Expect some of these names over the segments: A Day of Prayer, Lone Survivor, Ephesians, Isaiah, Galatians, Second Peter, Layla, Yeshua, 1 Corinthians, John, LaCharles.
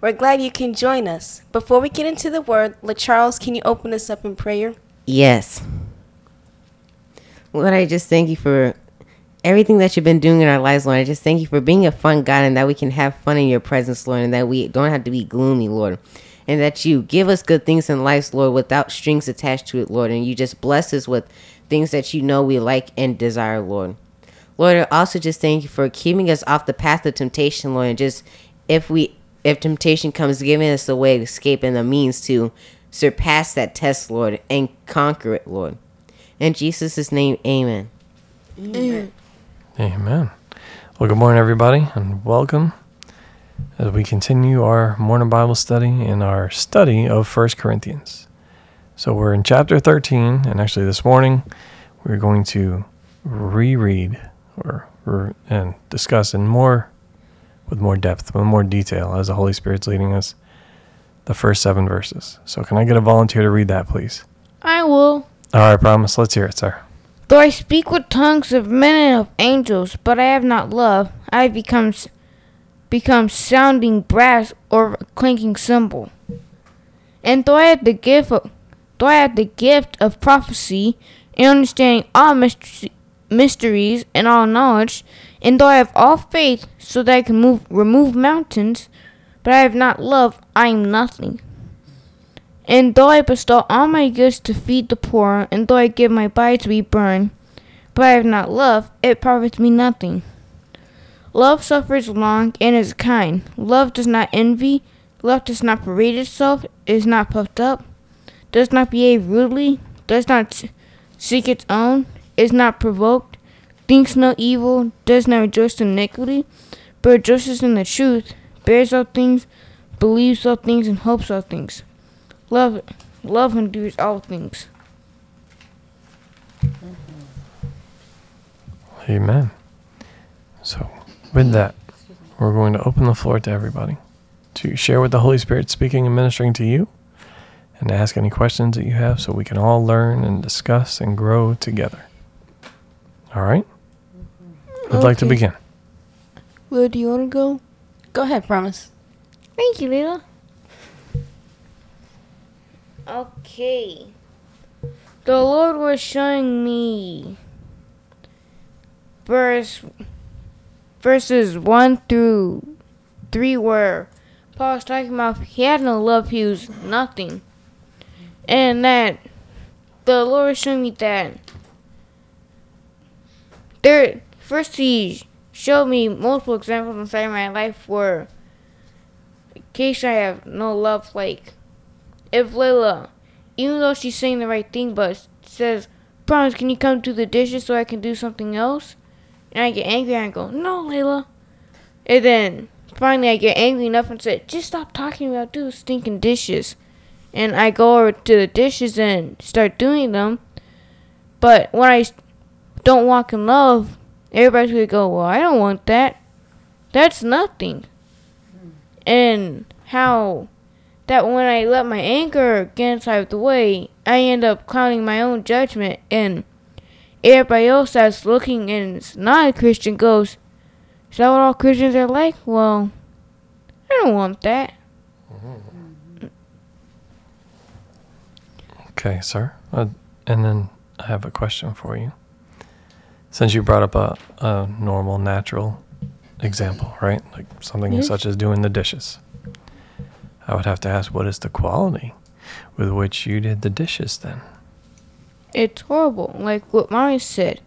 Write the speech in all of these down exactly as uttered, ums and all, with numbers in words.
We're glad you can join us. Before we get into the Word, LaCharles, can you open us up in prayer? Yes. Lord, I just thank you for everything that you've been doing in our lives, Lord. I just thank you for being a fun God and that we can have fun in your presence, Lord, and that we don't have to be gloomy, Lord, and that you give us good things in life, Lord, without strings attached to it, Lord, and you just bless us with things that you know we like and desire, Lord. Lord, I also just thank you for keeping us off the path of temptation, Lord, and just if we if temptation comes, giving us the way to escape and the means to surpass that test, Lord, and conquer it, Lord. In Jesus' name, amen. Amen. Amen. Well, good morning, everybody, and welcome as we continue our morning Bible study in our study of First Corinthians. So we're in chapter thirteen, and actually this morning we're going to reread Or, or and discuss in more, with more depth, with more detail, as the Holy Spirit's leading us, the first seven verses. So can I get a volunteer to read that, please? I will. All right, promise. Let's hear it, sir. Though I speak with tongues of men and of angels, but I have not love, I become, become sounding brass or clinking cymbal. And though I have the gift of, though I have the gift of prophecy and understanding all mysteries, mysteries and all knowledge, and though I have all faith so that I can move remove mountains, but I have not love, I am nothing. And though I bestow all my goods to feed the poor, and though I give my body to be burned, but I have not love, it profits me nothing. Love suffers long and is kind. Love does not envy. Love does not parade itself, is not puffed up, does not behave rudely, does not seek its own, is not provoked, thinks no evil, does not rejoice in iniquity, but rejoices in the truth, bears all things, believes all things, and hopes all things. Love love endures all things. Amen. So with that, we're going to open the floor to everybody to share what the Holy Spirit's speaking and ministering to you, and to ask any questions that you have so we can all learn and discuss and grow together. All right? I'd okay. like to begin. Will, do you want to go? Go ahead, Promise. Thank you, Layla. Okay. The Lord was showing me verse, verses one through three where Paul was talking about he had no love, he was nothing. And that the Lord was showing me that There, first he showed me multiple examples inside my life where in case I have no love, like if Layla, even though she's saying the right thing, but says, Promise, can you come do the dishes so I can do something else? And I get angry and I go, no, Layla. And then finally I get angry enough and say, just stop talking about doing stinking dishes. And I go over to the dishes and start doing them. But when I don't walk in love, everybody's going to go, well, I don't want that. That's nothing. Mm. And how that when I let my anger get inside of the way, I end up clouding my own judgment. And everybody else that's looking and is not a Christian goes, is that what all Christians are like? Well, I don't want that. Mm-hmm. Okay, sir. Uh, and then I have a question for you. Since you brought up a, a normal, natural example, right? Like something yes. such as doing the dishes. I would have to ask, what is the quality with which you did the dishes then? It's horrible. Like what Mommy said.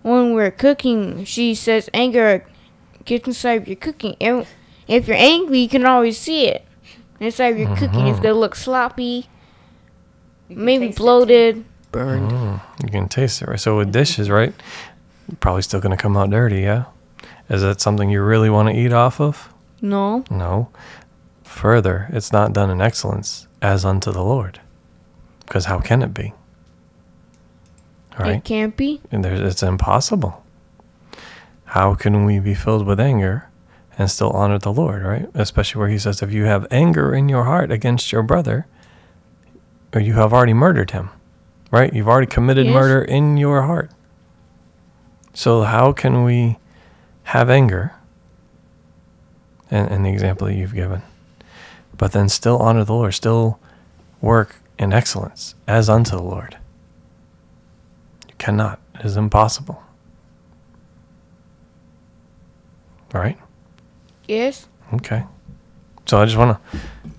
When we're cooking, she says anger gets inside of your cooking. And if you're angry, you can always see it. Inside of your mm-hmm. cooking, it's going to look sloppy, maybe bloated. Burned. Mm, you can taste it, right? So with dishes, right? Probably still going to come out dirty, yeah? Is that something you really want to eat off of? No. No. Further, it's not done in excellence as unto the Lord. Because how can it be? Right? It can't be. And it's impossible. How can we be filled with anger and still honor the Lord, right? Especially where he says, if you have anger in your heart against your brother, or you have already murdered him, right? You've already committed yes. murder in your heart. So how can we have anger? And, and the example that you've given. But then still honor the Lord, still work in excellence as unto the Lord. You cannot. It is impossible. All right? Yes. Okay. So I just want to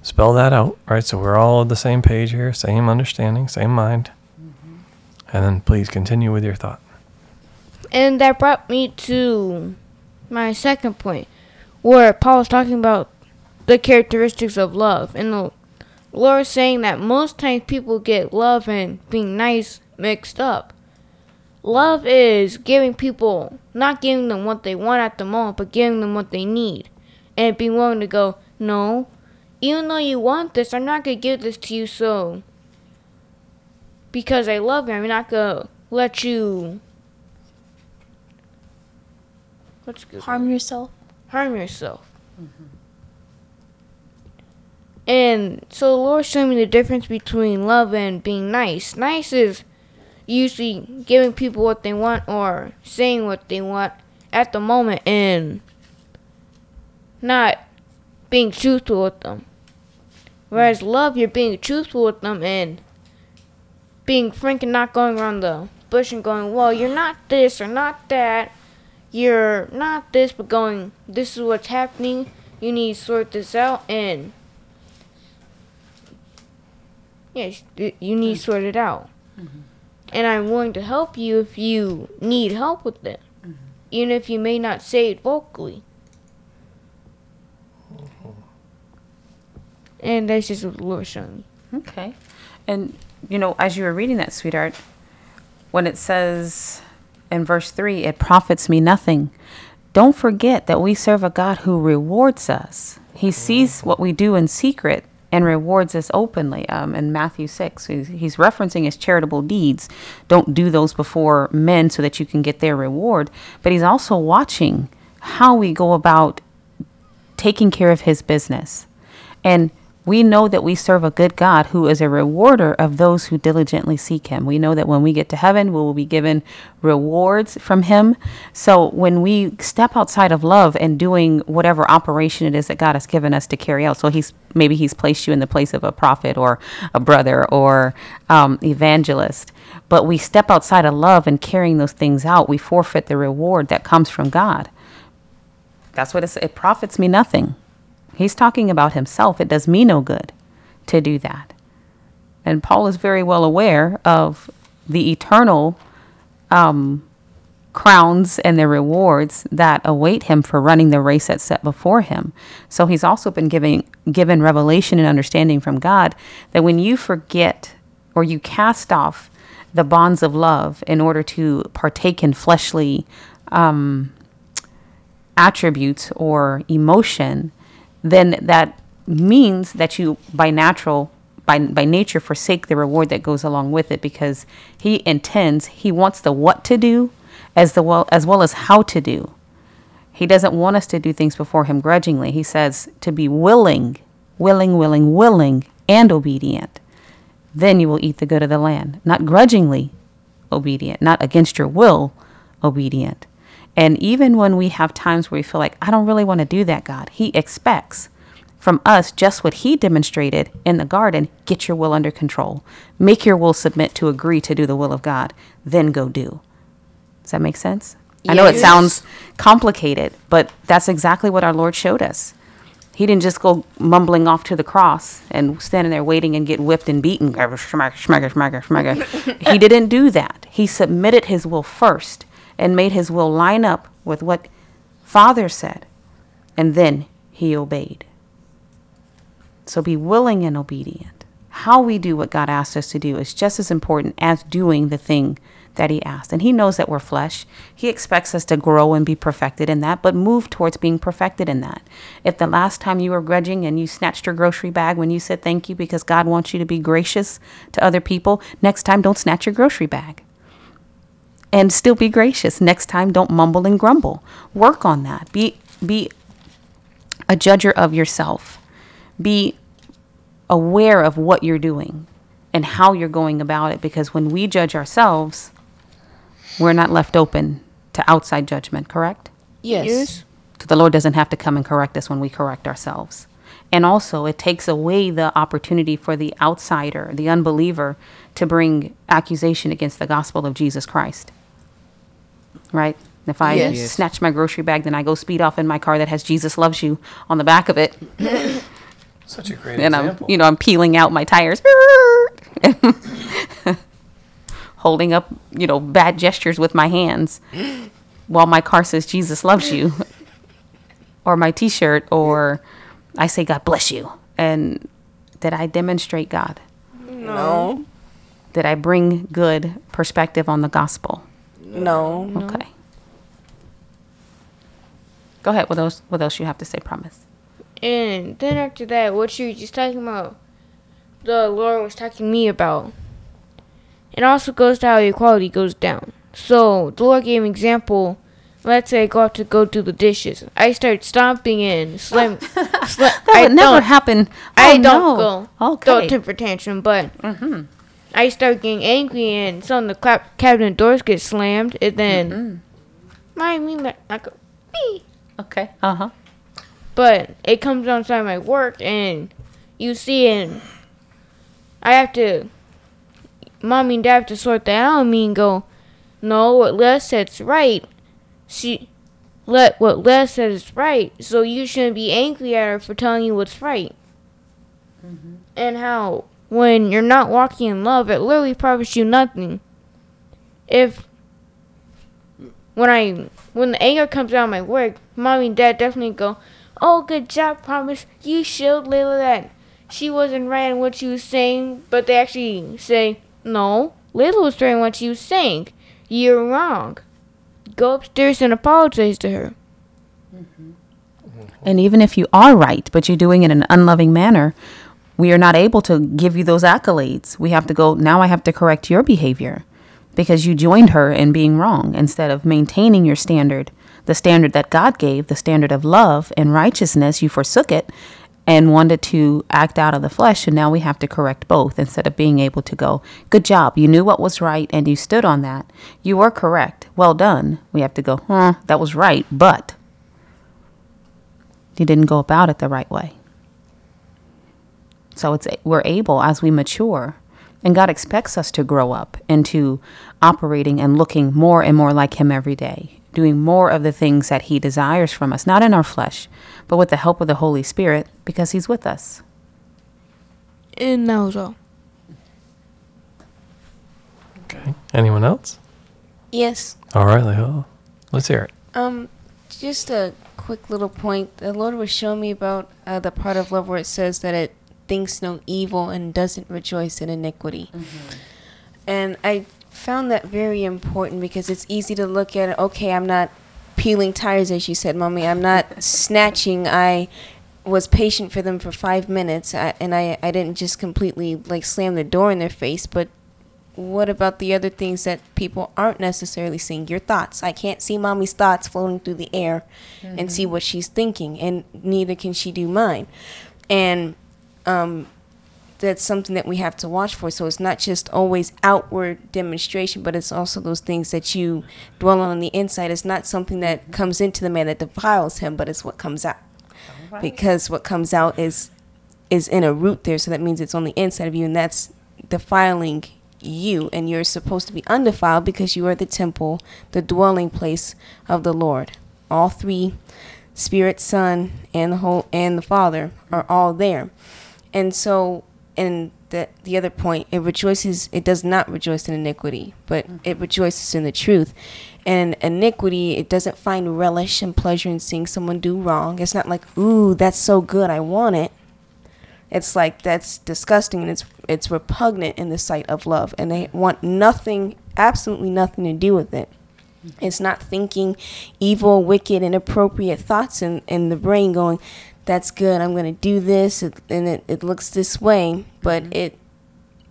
spell that out, right? So we're all on the same page here, same understanding, same mind. Mm-hmm. And then please continue with your thought. And that brought me to my second point, where Paul is talking about the characteristics of love. And the Lord is saying that most times people get love and being nice mixed up. Love is giving people, not giving them what they want at the moment, but giving them what they need. And being willing to go, no, even though you want this, I'm not going to give this to you, so because I love you, I'm not going to let you what's good harm word? yourself. Harm yourself. Mm-hmm. And so the Lord showed me the difference between love and being nice. Nice is usually giving people what they want or saying what they want at the moment and not being truthful with them. Whereas love, you're being truthful with them and being frank and not going around the bush and going, well, you're not this or not that. You're not this, but going, this is what's happening. You need to sort this out and... Yes, you need to sort it out. Mm-hmm. And I'm willing to help you if you need help with it. Mm-hmm. Even if you may not say it vocally. Mm-hmm. And that's just what the Lord showed me. Okay. And, you know, as you were reading that, sweetheart, when it says in verse three, it profits me nothing. Don't forget that we serve a God who rewards us. He sees what we do in secret and rewards us openly. Um, in Matthew six, he's, he's referencing his charitable deeds. Don't do those before men so that you can get their reward. But he's also watching how we go about taking care of his business. And we know that we serve a good God who is a rewarder of those who diligently seek him. We know that when we get to heaven, we will be given rewards from him. So when we step outside of love and doing whatever operation it is that God has given us to carry out, so he's maybe he's placed you in the place of a prophet or a brother or um, evangelist, but we step outside of love and carrying those things out, we forfeit the reward that comes from God. That's what it's, it profits me nothing. He's talking about himself. It does me no good to do that. And Paul is very well aware of the eternal um, crowns and the rewards that await him for running the race that's set before him. So he's also been giving, given revelation and understanding from God that when you forget or you cast off the bonds of love in order to partake in fleshly um, attributes or emotion, then that means that you by natural, by by nature forsake the reward that goes along with it, because he intends, he wants the what to do as the well as well as how to do. He doesn't want us to do things before him grudgingly. He says to be willing, willing, willing, willing, and obedient. Then you will eat the good of the land. Not grudgingly obedient, not against your will obedient. And even when we have times where we feel like, I don't really want to do that, God, he expects from us just what he demonstrated in the garden. Get your will under control. Make your will submit to agree to do the will of God. Then go do. Does that make sense? Yes. I know it sounds complicated, but that's exactly what our Lord showed us. He didn't just go mumbling off to the cross and standing there waiting and get whipped and beaten. He didn't do that. He submitted his will first and made his will line up with what Father said, and then he obeyed. So be willing and obedient. How we do what God asked us to do is just as important as doing the thing that he asked. And he knows that we're flesh. He expects us to grow and be perfected in that, but move towards being perfected in that. If the last time you were grudging and you snatched your grocery bag when you said thank you because God wants you to be gracious to other people, next time don't snatch your grocery bag. And still be gracious. Next time don't mumble and grumble. Work on that. Be be a judger of yourself. Be aware of what you're doing and how you're going about it, because when we judge ourselves, we're not left open to outside judgment, correct? Yes. yes. So the Lord doesn't have to come and correct us when we correct ourselves. And also, it takes away the opportunity for the outsider, the unbeliever, to bring accusation against the gospel of Jesus Christ. Right? If I yes. snatch my grocery bag, then I go speed off in my car that has Jesus Loves You on the back of it. Such a great and example. I'm, you know, I'm peeling out my tires. Holding up, you know, bad gestures with my hands while my car says Jesus Loves You. Or my t-shirt, or I say God bless you. And did I demonstrate God? No. Did I bring good perspective on the gospel? No. Okay. Go ahead. What else, what else you have to say, Promise? And then after that, what you were just talking about, the Lord was talking to me about. It also goes to how your quality goes down. So the Lord gave an example. Let's say I go out to go do the dishes. I start stomping and slamming. Slam, that I would never happen. Oh, I don't no. go. Okay. Don't temper tantrum, but mm-hmm. I start getting angry and some of the cabinet doors get slammed, and then my mm-hmm. me I go me. Okay. Uh huh. But it comes outside my work, and you see, and I have to, mommy and dad have to sort that out. And me and go, no, what Les said's right. She, let what Les said is right, so you shouldn't be angry at her for telling you what's right. Mm-hmm. And how, when you're not walking in love, it literally profits you nothing. If, when I, when the anger comes out of my work, mommy and dad definitely go, oh, good job, Promise. You showed Layla that she wasn't right in what she was saying, but they actually say, no, Layla was right in what she was saying. You're wrong. Go upstairs and apologize to her. Mm-hmm. And even if you are right, but you're doing it in an unloving manner, we are not able to give you those accolades. We have to go, now I have to correct your behavior because you joined her in being wrong instead of maintaining your standard. The standard that God gave, the standard of love and righteousness, you forsook it and wanted to act out of the flesh. And now we have to correct both instead of being able to go, good job. You knew what was right and you stood on that. You were correct. Well done. We have to go, huh, that was right, but you didn't go about it the right way. So it's we're able, as we mature, and God expects us to grow up into operating and looking more and more like Him every day, doing more of the things that He desires from us, not in our flesh, but with the help of the Holy Spirit, because He's with us. And that was all. Okay. Anyone else? Yes. All right, Layla. Let's hear it. Um, just a quick little point. The Lord was showing me about uh, the part of love where it says that it thinks no evil and doesn't rejoice in iniquity. Mm-hmm. And I found that very important because it's easy to look at, okay, I'm not peeling tires, as you said, Mommy. I'm not snatching. I was patient for them for five minutes, I, and I, I didn't just completely, like, slam the door in their face. But what about the other things that people aren't necessarily seeing? Your thoughts. I can't see Mommy's thoughts floating through the air mm-hmm. and see what she's thinking, and neither can she do mine. And um that's something that we have to watch for. So it's not just always outward demonstration, but it's also those things that you dwell on on the inside. It's not something that comes into the man that defiles him, but it's what comes out. Right. Because what comes out is is in a root there, so that means it's on the inside of you, and that's defiling you, and you're supposed to be undefiled because you are the temple, the dwelling place of the Lord. All three, Spirit, Son, and the whole and the Father are all there. And so And the the other point, it rejoices, it does not rejoice in iniquity, but it rejoices in the truth. And iniquity, it doesn't find relish and pleasure in seeing someone do wrong. It's not like, ooh, that's so good, I want it. It's like, that's disgusting, and it's it's repugnant in the sight of love, and they want nothing, absolutely nothing to do with it. It's not thinking evil, wicked, inappropriate thoughts in, in the brain going, that's good, I'm going to do this, and it, it looks this way, but mm-hmm. it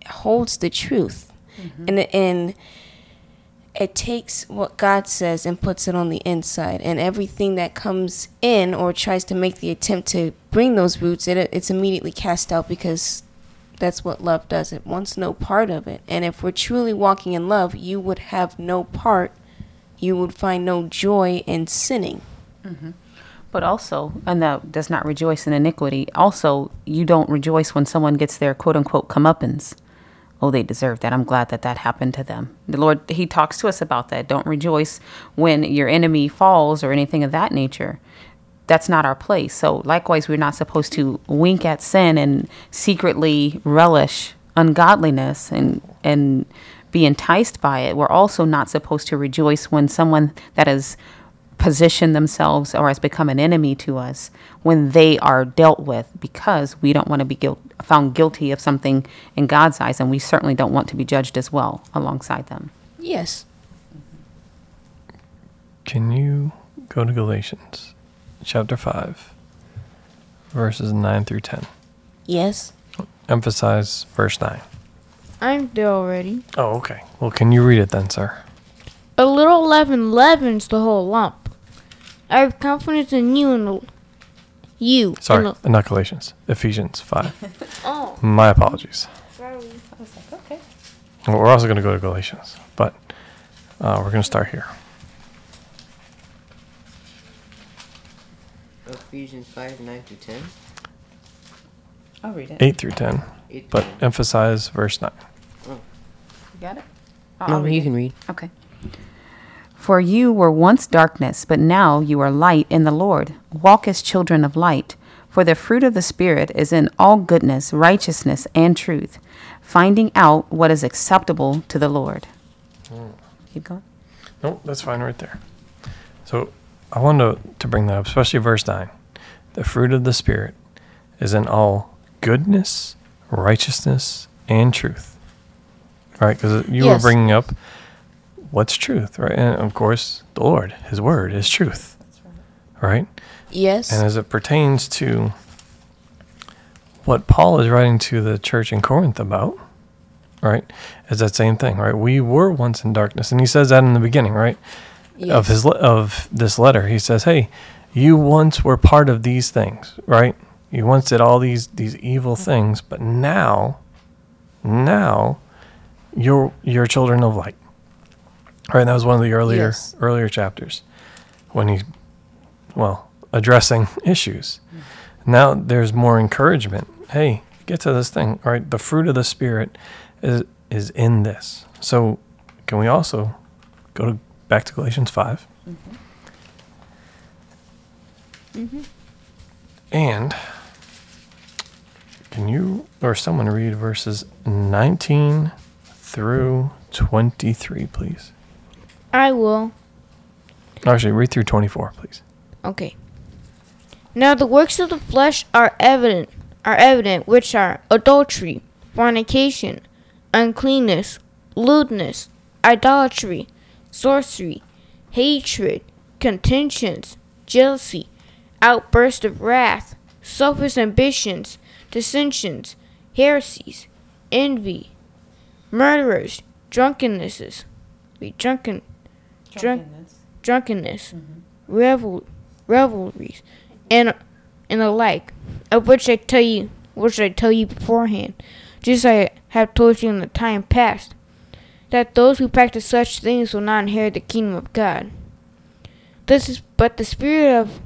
holds the truth. Mm-hmm. And, and it takes what God says and puts it on the inside, and everything that comes in or tries to make the attempt to bring those roots, it, it's immediately cast out, because that's what love does. It wants no part of it. And if we're truly walking in love, you would have no part. You would find no joy in sinning. Mm-hmm. But also, and that does not rejoice in iniquity. Also, you don't rejoice when someone gets their quote unquote comeuppance. Oh, they deserve that. I'm glad that that happened to them. The Lord, he talks to us about that. Don't rejoice when your enemy falls or anything of that nature. That's not our place. So likewise, we're not supposed to wink at sin and secretly relish ungodliness and, and, be enticed by it. We're also not supposed to rejoice when someone that has positioned themselves or has become an enemy to us, when they are dealt with, because we don't want to be guilt, found guilty of something in God's eyes, and we certainly don't want to be judged as well alongside them. Yes. Can you go to Galatians chapter five, verses nine through ten? Yes. Emphasize verse nine. I'm there already. Oh, okay. Well, can you read it then, sir? A little leaven leavens the whole lump. I have confidence in you and the, you. Sorry, and the, not Galatians. Ephesians five. Oh. My apologies. Sorry. I was like, okay. Well, we're also going to go to Galatians, but uh, we're going to start here. Ephesians five, nine through ten. I'll read it. eight through ten. But emphasize verse nine. You got it? I'll no, you can read. Okay. For you were once darkness, but now you are light in the Lord. Walk as children of light. For the fruit of the Spirit is in all goodness, righteousness, and truth, finding out what is acceptable to the Lord. Mm. Keep going. Nope, that's fine right there. So I wanted to, to bring that up, especially verse nine. The fruit of the Spirit is in all goodness, righteousness, and truth. Right? Because you yes. were bringing up what's truth, right? And of course, the Lord, His Word is truth. That's right. Right? Yes. And as it pertains to what Paul is writing to the church in Corinth about, right, is that same thing, right? We were once in darkness. And he says that in the beginning, right? Yes. Of his le- of this letter. He says, hey, you once were part of these things, right? You once did all these these evil things, but now, now, you're you're children of light. All right, that was one of the earlier yes. earlier chapters when he, well, addressing issues. Mm-hmm. Now there's more encouragement. Hey, get to this thing. All right, the fruit of the Spirit is is in this. So can we also go to, back to Galatians five? Mm-hmm. Mm-hmm. And can you or someone read verses nineteen through twenty-three, please? I will. Actually, read through twenty-four, please. Okay. Now the works of the flesh are evident, are evident, which are adultery, fornication, uncleanness, lewdness, idolatry, sorcery, hatred, contentions, jealousy, outbursts of wrath, selfish ambitions, dissensions, heresies, envy, murderers, drunkennesses, wait, drunken, drunk, drunkenness, mm-hmm. revel, revelries, and and the like, of which I tell you, which I tell you beforehand, just as I have told you in the time past, that those who practice such things will not inherit the kingdom of God. This is but the spirit of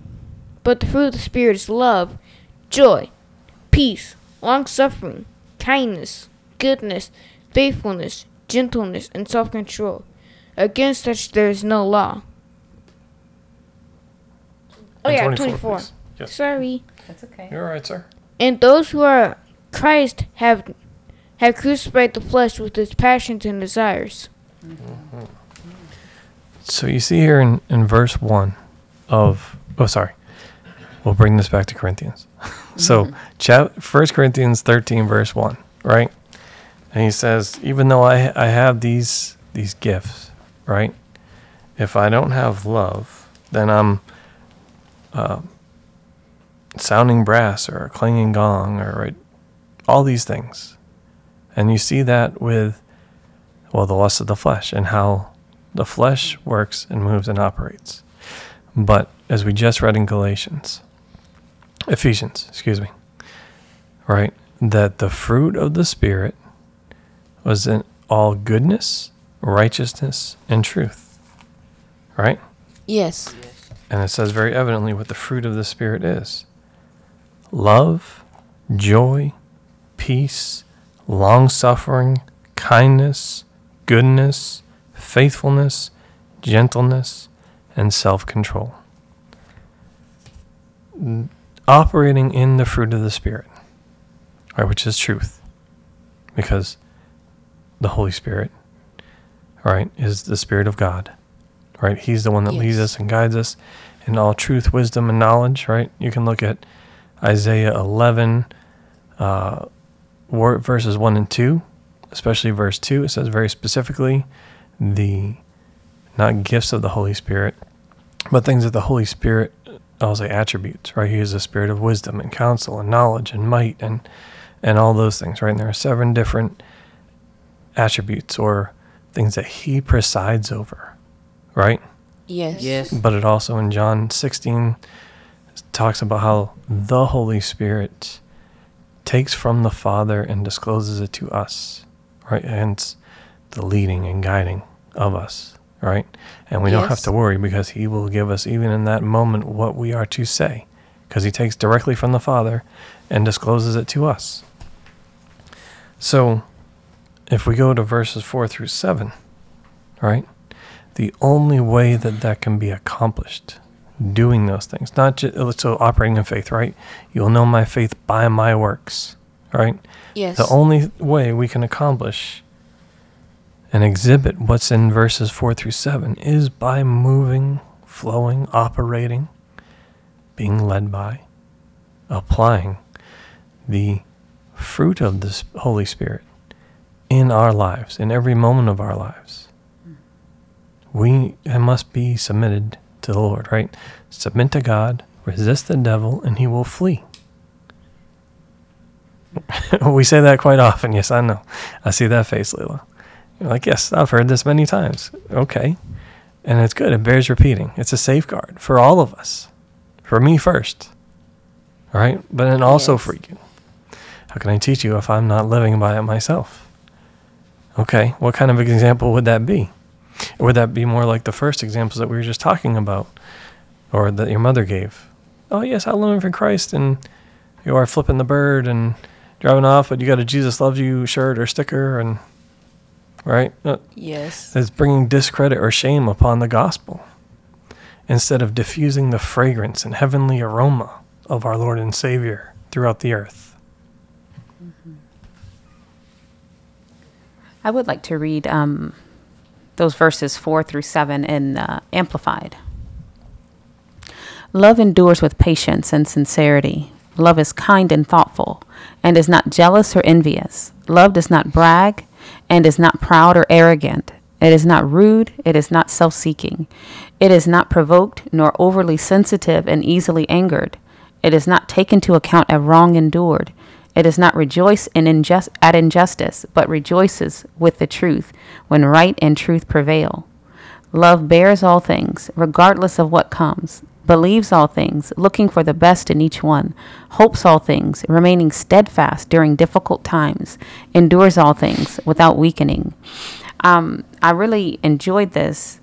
But the fruit of the Spirit is love, joy, peace, long-suffering, kindness, goodness, faithfulness, gentleness, and self-control. Against such there is no law. Oh, and yeah, twenty-four. twenty-four. Yes. Sorry. That's okay. You're all right, sir. And those who are Christ have have crucified the flesh with its passions and desires. Mm-hmm. So you see here in, in verse one of... Oh, sorry. We'll bring this back to Corinthians. So, chap- First Corinthians thirteen, verse one, right? And he says, even though I, I have these these gifts, right? If I don't have love, then I'm uh, sounding brass or a clanging gong or right, all these things. And you see that with, well, the lust of the flesh and how the flesh works and moves and operates. But as we just read in Galatians, Ephesians, excuse me, right, that the fruit of the Spirit was in all goodness, righteousness, and truth, right? Yes. And it says very evidently what the fruit of the Spirit is. Love, joy, peace, long-suffering, kindness, goodness, faithfulness, gentleness, and self-control. Operating in the fruit of the Spirit, right, which is truth, because the Holy Spirit, right, is the Spirit of God, right? He's the one that yes. leads us and guides us in all truth, wisdom, and knowledge, right? You can look at Isaiah eleven, uh, verses one and two, especially verse two. It says very specifically the, not gifts of the Holy Spirit, but things that the Holy Spirit, I'll say attributes, right? He is the Spirit of wisdom and counsel and knowledge and might and and all those things, right? And there are seven different attributes or things that he presides over, right? Yes. Yes. But it also in John sixteen talks about how the Holy Spirit takes from the Father and discloses it to us, right? Hence the leading and guiding of us, right? And we yes. don't have to worry because he will give us even in that moment what we are to say because he takes directly from the Father and discloses it to us. So if we go to verses four through seven, right, the only way that that can be accomplished, doing those things, not just so operating in faith, right? You'll know my faith by my works, right? Yes. The only way we can accomplish and exhibit what's in verses four through seven is by moving, flowing, operating, being led by, applying the fruit of the Holy Spirit in our lives, in every moment of our lives. We must be submitted to the Lord, right? Submit to God, resist the devil, and he will flee. We say that quite often. Yes, I know. I see that face, Layla. You're like, yes, I've heard this many times. Okay. And it's good. It bears repeating. It's a safeguard for all of us. For me first. All right? But then also yes. for you. How can I teach you if I'm not living by it myself? Okay. What kind of example would that be? Or would that be more like the first examples that we were just talking about or that your mother gave? Oh, yes, I live for Christ and you are flipping the bird and driving off, but you got a Jesus Loves You shirt or sticker and... Right? Yes. It's bringing discredit or shame upon the gospel instead of diffusing the fragrance and heavenly aroma of our Lord and Savior throughout the earth. Mm-hmm. I would like to read um, those verses four through seven in uh, Amplified. Love endures with patience and sincerity. Love is kind and thoughtful and is not jealous or envious. Love does not brag and is not proud or arrogant. It is not rude. It is not self-seeking. It is not provoked nor overly sensitive and easily angered. It is not taken into account a wrong endured. It does not rejoice in injust- at injustice, but rejoices with the truth when right and truth prevail. Love bears all things, regardless of what comes, believes all things, looking for the best in each one, hopes all things, remaining steadfast during difficult times, endures all things without weakening. Um, I really enjoyed this,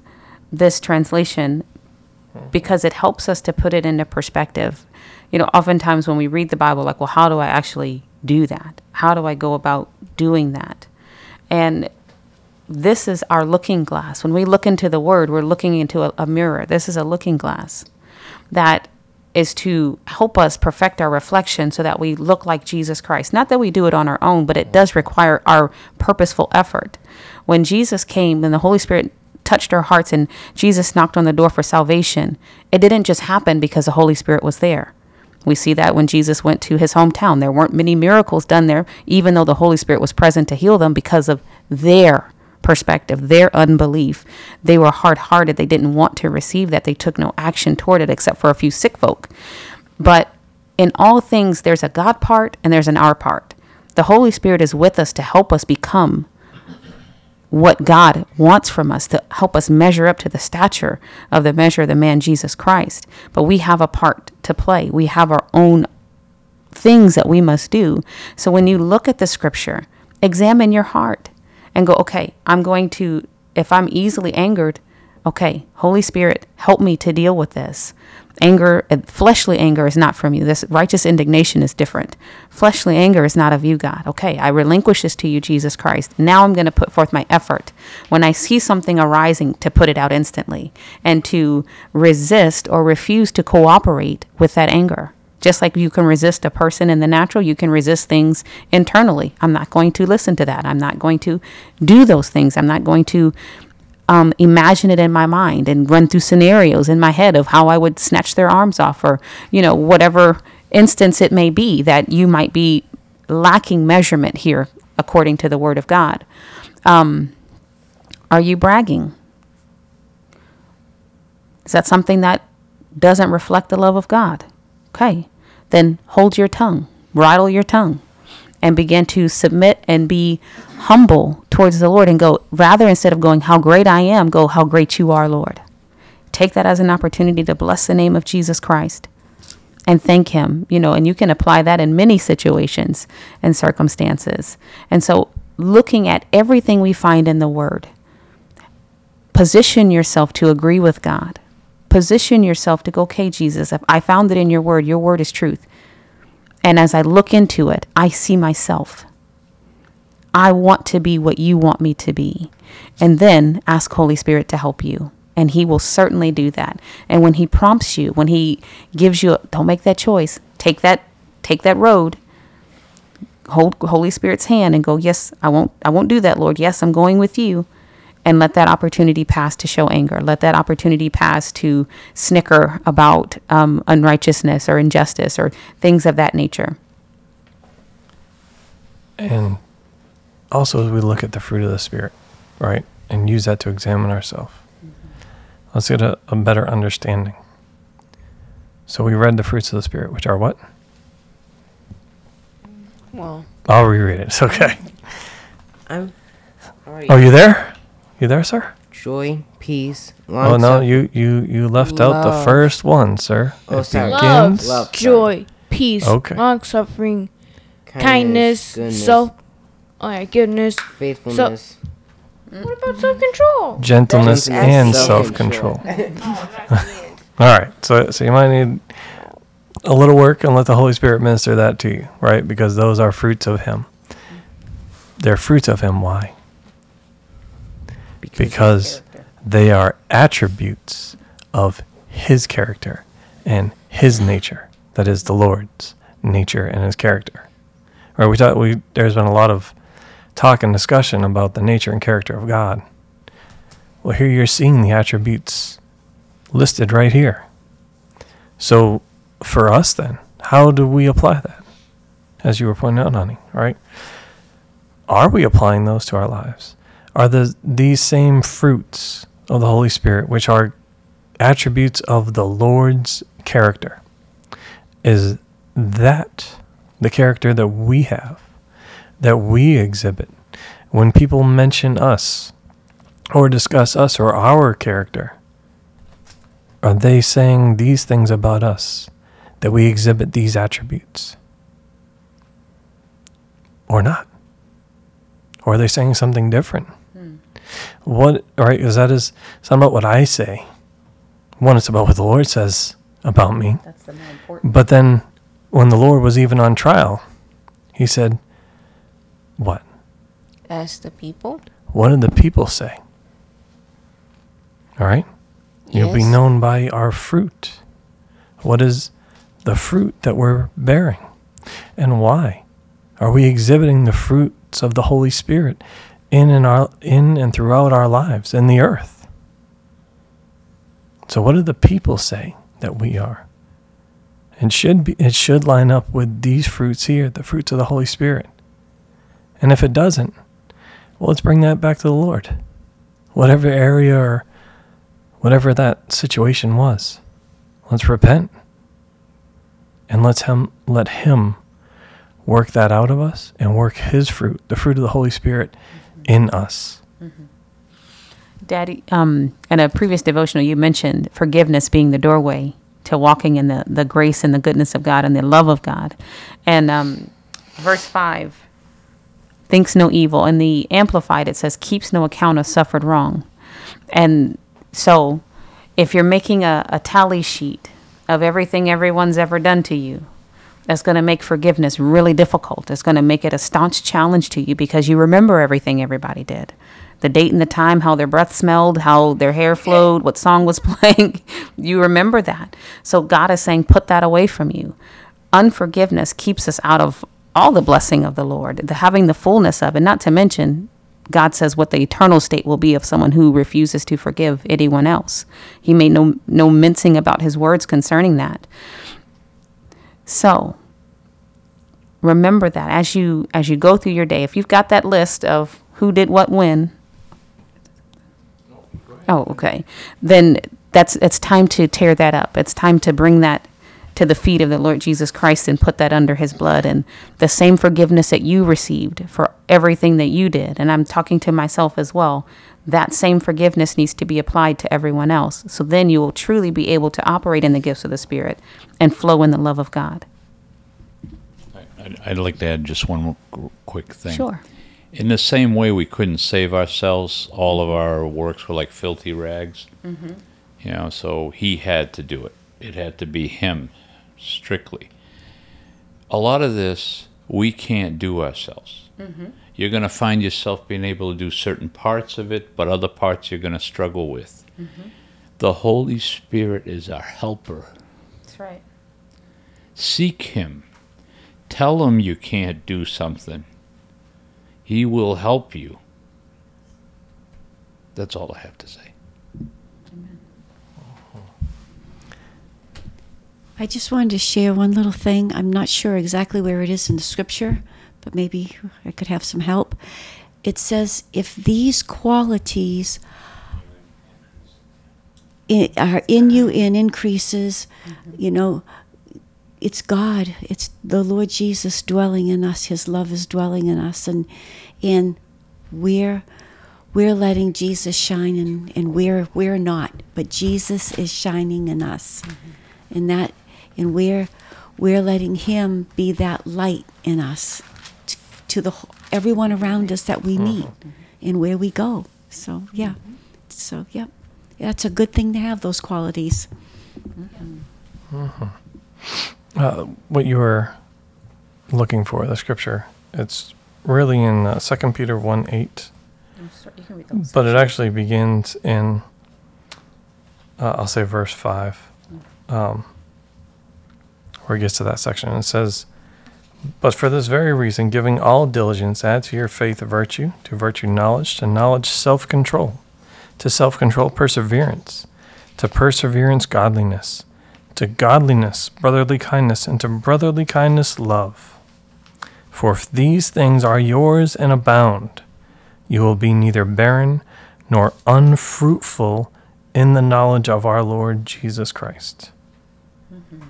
this translation because it helps us to put it into perspective. You know, oftentimes when we read the Bible, like, well, how do I actually do that? How do I go about doing that? And this is our looking glass. When we look into the Word, we're looking into a, a mirror. This is a looking glass that is to help us perfect our reflection so that we look like Jesus Christ. Not that we do it on our own, but it does require our purposeful effort. When Jesus came and the Holy Spirit touched our hearts and Jesus knocked on the door for salvation, it didn't just happen because the Holy Spirit was there. We see that when Jesus went to his hometown, there weren't many miracles done there, even though the Holy Spirit was present to heal them because of their perspective, their unbelief. They were hard-hearted. They didn't want to receive that. They took no action toward it except for a few sick folk. But in all things, there's a God part and there's an our part. The Holy Spirit is with us to help us become what God wants from us, to help us measure up to the stature of the measure of the man Jesus Christ. But we have a part to play. We have our own things that we must do. So when you look at the scripture, examine your heart and go, okay, I'm going to, if I'm easily angered, okay, Holy Spirit, help me to deal with this. Anger, fleshly anger is not from you. This righteous indignation is different. Fleshly anger is not of you, God. Okay, I relinquish this to you, Jesus Christ. Now I'm going to put forth my effort. When I see something arising, to put it out instantly and to resist or refuse to cooperate with that anger. Just like you can resist a person in the natural, you can resist things internally. I'm not going to listen to that. I'm not going to do those things. I'm not going to Um, imagine it in my mind and run through scenarios in my head of how I would snatch their arms off, or, you know, whatever instance it may be that you might be lacking measurement here, according to the word of God. Um, are you bragging? Is that something that doesn't reflect the love of God? Okay, then hold your tongue, bridle your tongue, and begin to submit and be humble towards the Lord, and go, rather, instead of going, how great I am, go, how great you are, Lord. Take that as an opportunity to bless the name of Jesus Christ and thank him, you know, and you can apply that in many situations and circumstances. And so looking at everything we find in the word, position yourself to agree with God. Position yourself to go, okay, Jesus, if I found it in your word, your word is truth. And as I look into it, I see myself. I want to be what you want me to be. And then ask Holy Spirit to help you. And he will certainly do that. And when he prompts you, when he gives you, a, don't make that choice. Take that, take that road. Hold Holy Spirit's hand and go, yes, I won't, I won't do that, Lord. Yes, I'm going with you. And let that opportunity pass to show anger. Let that opportunity pass to snicker about um, unrighteousness or injustice or things of that nature. And also, as we look at the fruit of the Spirit, right, and use that to examine ourselves, mm-hmm. let's get a, a better understanding. So we read the fruits of the Spirit, which are what? Well, I'll reread it. It's okay. I'm. Sorry. Are you there? You there, sir? Joy, peace, long Oh, no, you, you, you left love. Out the first one, sir. Oh, it begins. Love, joy, peace, okay. Long-suffering, kindness, kindness self, oh, yeah, goodness, faithfulness. So, what about self-control? Gentleness and self-control. self-control. All right, so, so you might need a little work and let the Holy Spirit minister that to you, right? Because those are fruits of him. They're fruits of him. Why? Because they are attributes of his character and his nature. That is the Lord's nature and his character. Right? We thought we there's been a lot of talk and discussion about the nature and character of God. Well, here you're seeing the attributes listed right here. So for us then, how do we apply that? As you were pointing out, honey, right? Are we applying those to our lives? Are the these same fruits of the Holy Spirit, which are attributes of the Lord's character? Is that the character that we have, that we exhibit? When people mention us or discuss us or our character, are they saying these things about us, that we exhibit these attributes? Or not? Or are they saying something different? What, right? Because that is, it's not about what I say. One, it's about what the Lord says about me. That's the more important. But then, when the Lord was even on trial, he said, "What?" Ask the people. What did the people say? All right, yes. You'll be known by our fruit. What is the fruit that we're bearing, and why? Are we exhibiting the fruits of the Holy Spirit? In and our in and throughout our lives in the earth. So what do the people say that we are? It should be, it should line up with these fruits here, the fruits of the Holy Spirit. And if it doesn't, well, let's bring that back to the Lord. Whatever area or whatever that situation was, let's repent. And let's him, let Him work that out of us and work His fruit, the fruit of the Holy Spirit, mm-hmm. in us. Mm-hmm. Daddy, um, in a previous devotional, you mentioned forgiveness being the doorway to walking in the, the grace and the goodness of God and the love of God. And um, verse five, thinks no evil. In the Amplified, it says, keeps no account of suffered wrong. And so if you're making a, a tally sheet of everything everyone's ever done to you, that's going to make forgiveness really difficult. It's going to make it a staunch challenge to you because you remember everything everybody did. The date and the time, how their breath smelled, how their hair flowed, what song was playing. You remember that. So God is saying, put that away from you. Unforgiveness keeps us out of all the blessing of the Lord, the having the fullness of it, not to mention God says what the eternal state will be of someone who refuses to forgive anyone else. He made no, no mincing about His words concerning that. So remember that as you as you go through your day, if you've got that list of who did what when. Oh, okay. Then that's it's time to tear that up. It's time to bring that to the feet of the Lord Jesus Christ and put that under His blood, and the same forgiveness that you received for everything that you did. And I'm talking to myself as well. That same forgiveness needs to be applied to everyone else. So then you will truly be able to operate in the gifts of the Spirit and flow in the love of God. I'd, I'd like to add just one quick thing. Sure. In the same way we couldn't save ourselves, all of our works were like filthy rags. Mm-hmm. You know, so He had to do it. It had to be Him strictly. A lot of this we can't do ourselves. Mm-hmm. You're going to find yourself being able to do certain parts of it, but other parts you're going to struggle with. Mm-hmm. The Holy Spirit is our helper. That's right. Seek Him. Tell Him you can't do something. He will help you. That's all I have to say. Amen. I just wanted to share one little thing. I'm not sure exactly where it is in the scripture, but maybe I could have some help. It says, if these qualities are in you and increases, mm-hmm. you know, it's God, it's the Lord Jesus dwelling in us. His love is dwelling in us, and and we're we're letting Jesus shine, and, and we're we're not, but Jesus is shining in us, mm-hmm. and that and we're we're letting Him be that light in us t- to the everyone around us that we meet mm-hmm. and where we go. So yeah, mm-hmm. so yeah, that's a good thing to have those qualities. Mm-hmm. Mm-hmm. Uh, what you were looking for, the scripture, it's really in uh, Second Peter one eight, but it actually begins in, uh, I'll say verse five, um, where it gets to that section. It says, "But for this very reason, giving all diligence, add to your faith virtue, to virtue knowledge, to knowledge self-control, to self-control perseverance, to perseverance godliness, to godliness, brotherly kindness, and to brotherly kindness, love. For if these things are yours and abound, you will be neither barren nor unfruitful in the knowledge of our Lord Jesus Christ." Mm-hmm.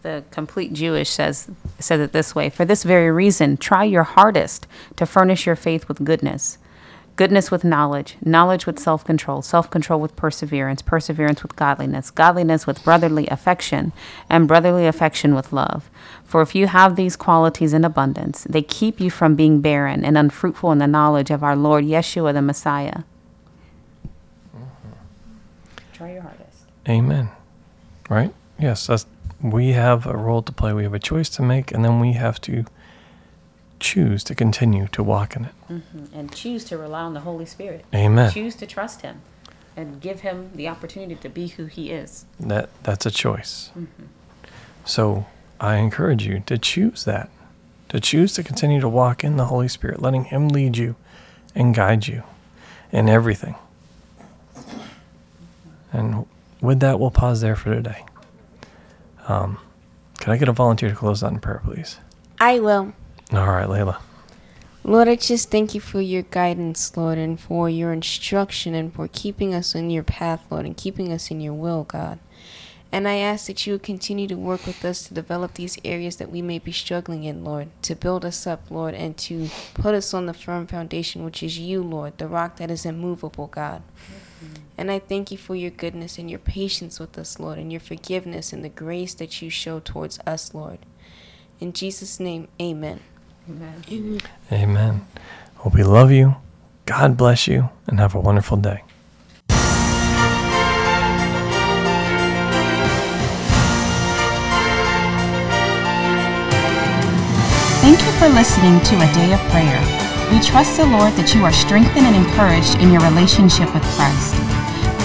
The Complete Jewish says, says it this way, "For this very reason, try your hardest to furnish your faith with goodness, goodness with knowledge, knowledge with self-control, self-control with perseverance, perseverance with godliness, godliness with brotherly affection, and brotherly affection with love. For if you have these qualities in abundance, they keep you from being barren and unfruitful in the knowledge of our Lord Yeshua the Messiah." Mm-hmm. Try your hardest. Amen. Right? Yes, that's, we have a role to play. We have a choice to make, and then we have to choose to continue to walk in it. Mm-hmm. And choose to rely on the Holy Spirit. Amen. Choose to trust Him and give Him the opportunity to be who He is. That That's a choice. Mm-hmm. So I encourage you to choose that, to choose to continue to walk in the Holy Spirit, letting Him lead you and guide you in everything. And with that, we'll pause there for today. Um, Could I get a volunteer to close out in prayer, please? I will. All right, Layla. Lord, I just thank you for your guidance, Lord, and for your instruction and for keeping us in your path, Lord, and keeping us in your will, God. And I ask that you would continue to work with us to develop these areas that we may be struggling in, Lord, to build us up, Lord, and to put us on the firm foundation, which is you, Lord, the rock that is immovable, God. Mm-hmm. And I thank you for your goodness and your patience with us, Lord, and your forgiveness and the grace that you show towards us, Lord. In Jesus' name, amen. Amen. Amen. Well, we love you. God bless you, and have a wonderful day. Thank you for listening to A Day of Prayer. We trust the Lord that you are strengthened and encouraged in your relationship with Christ.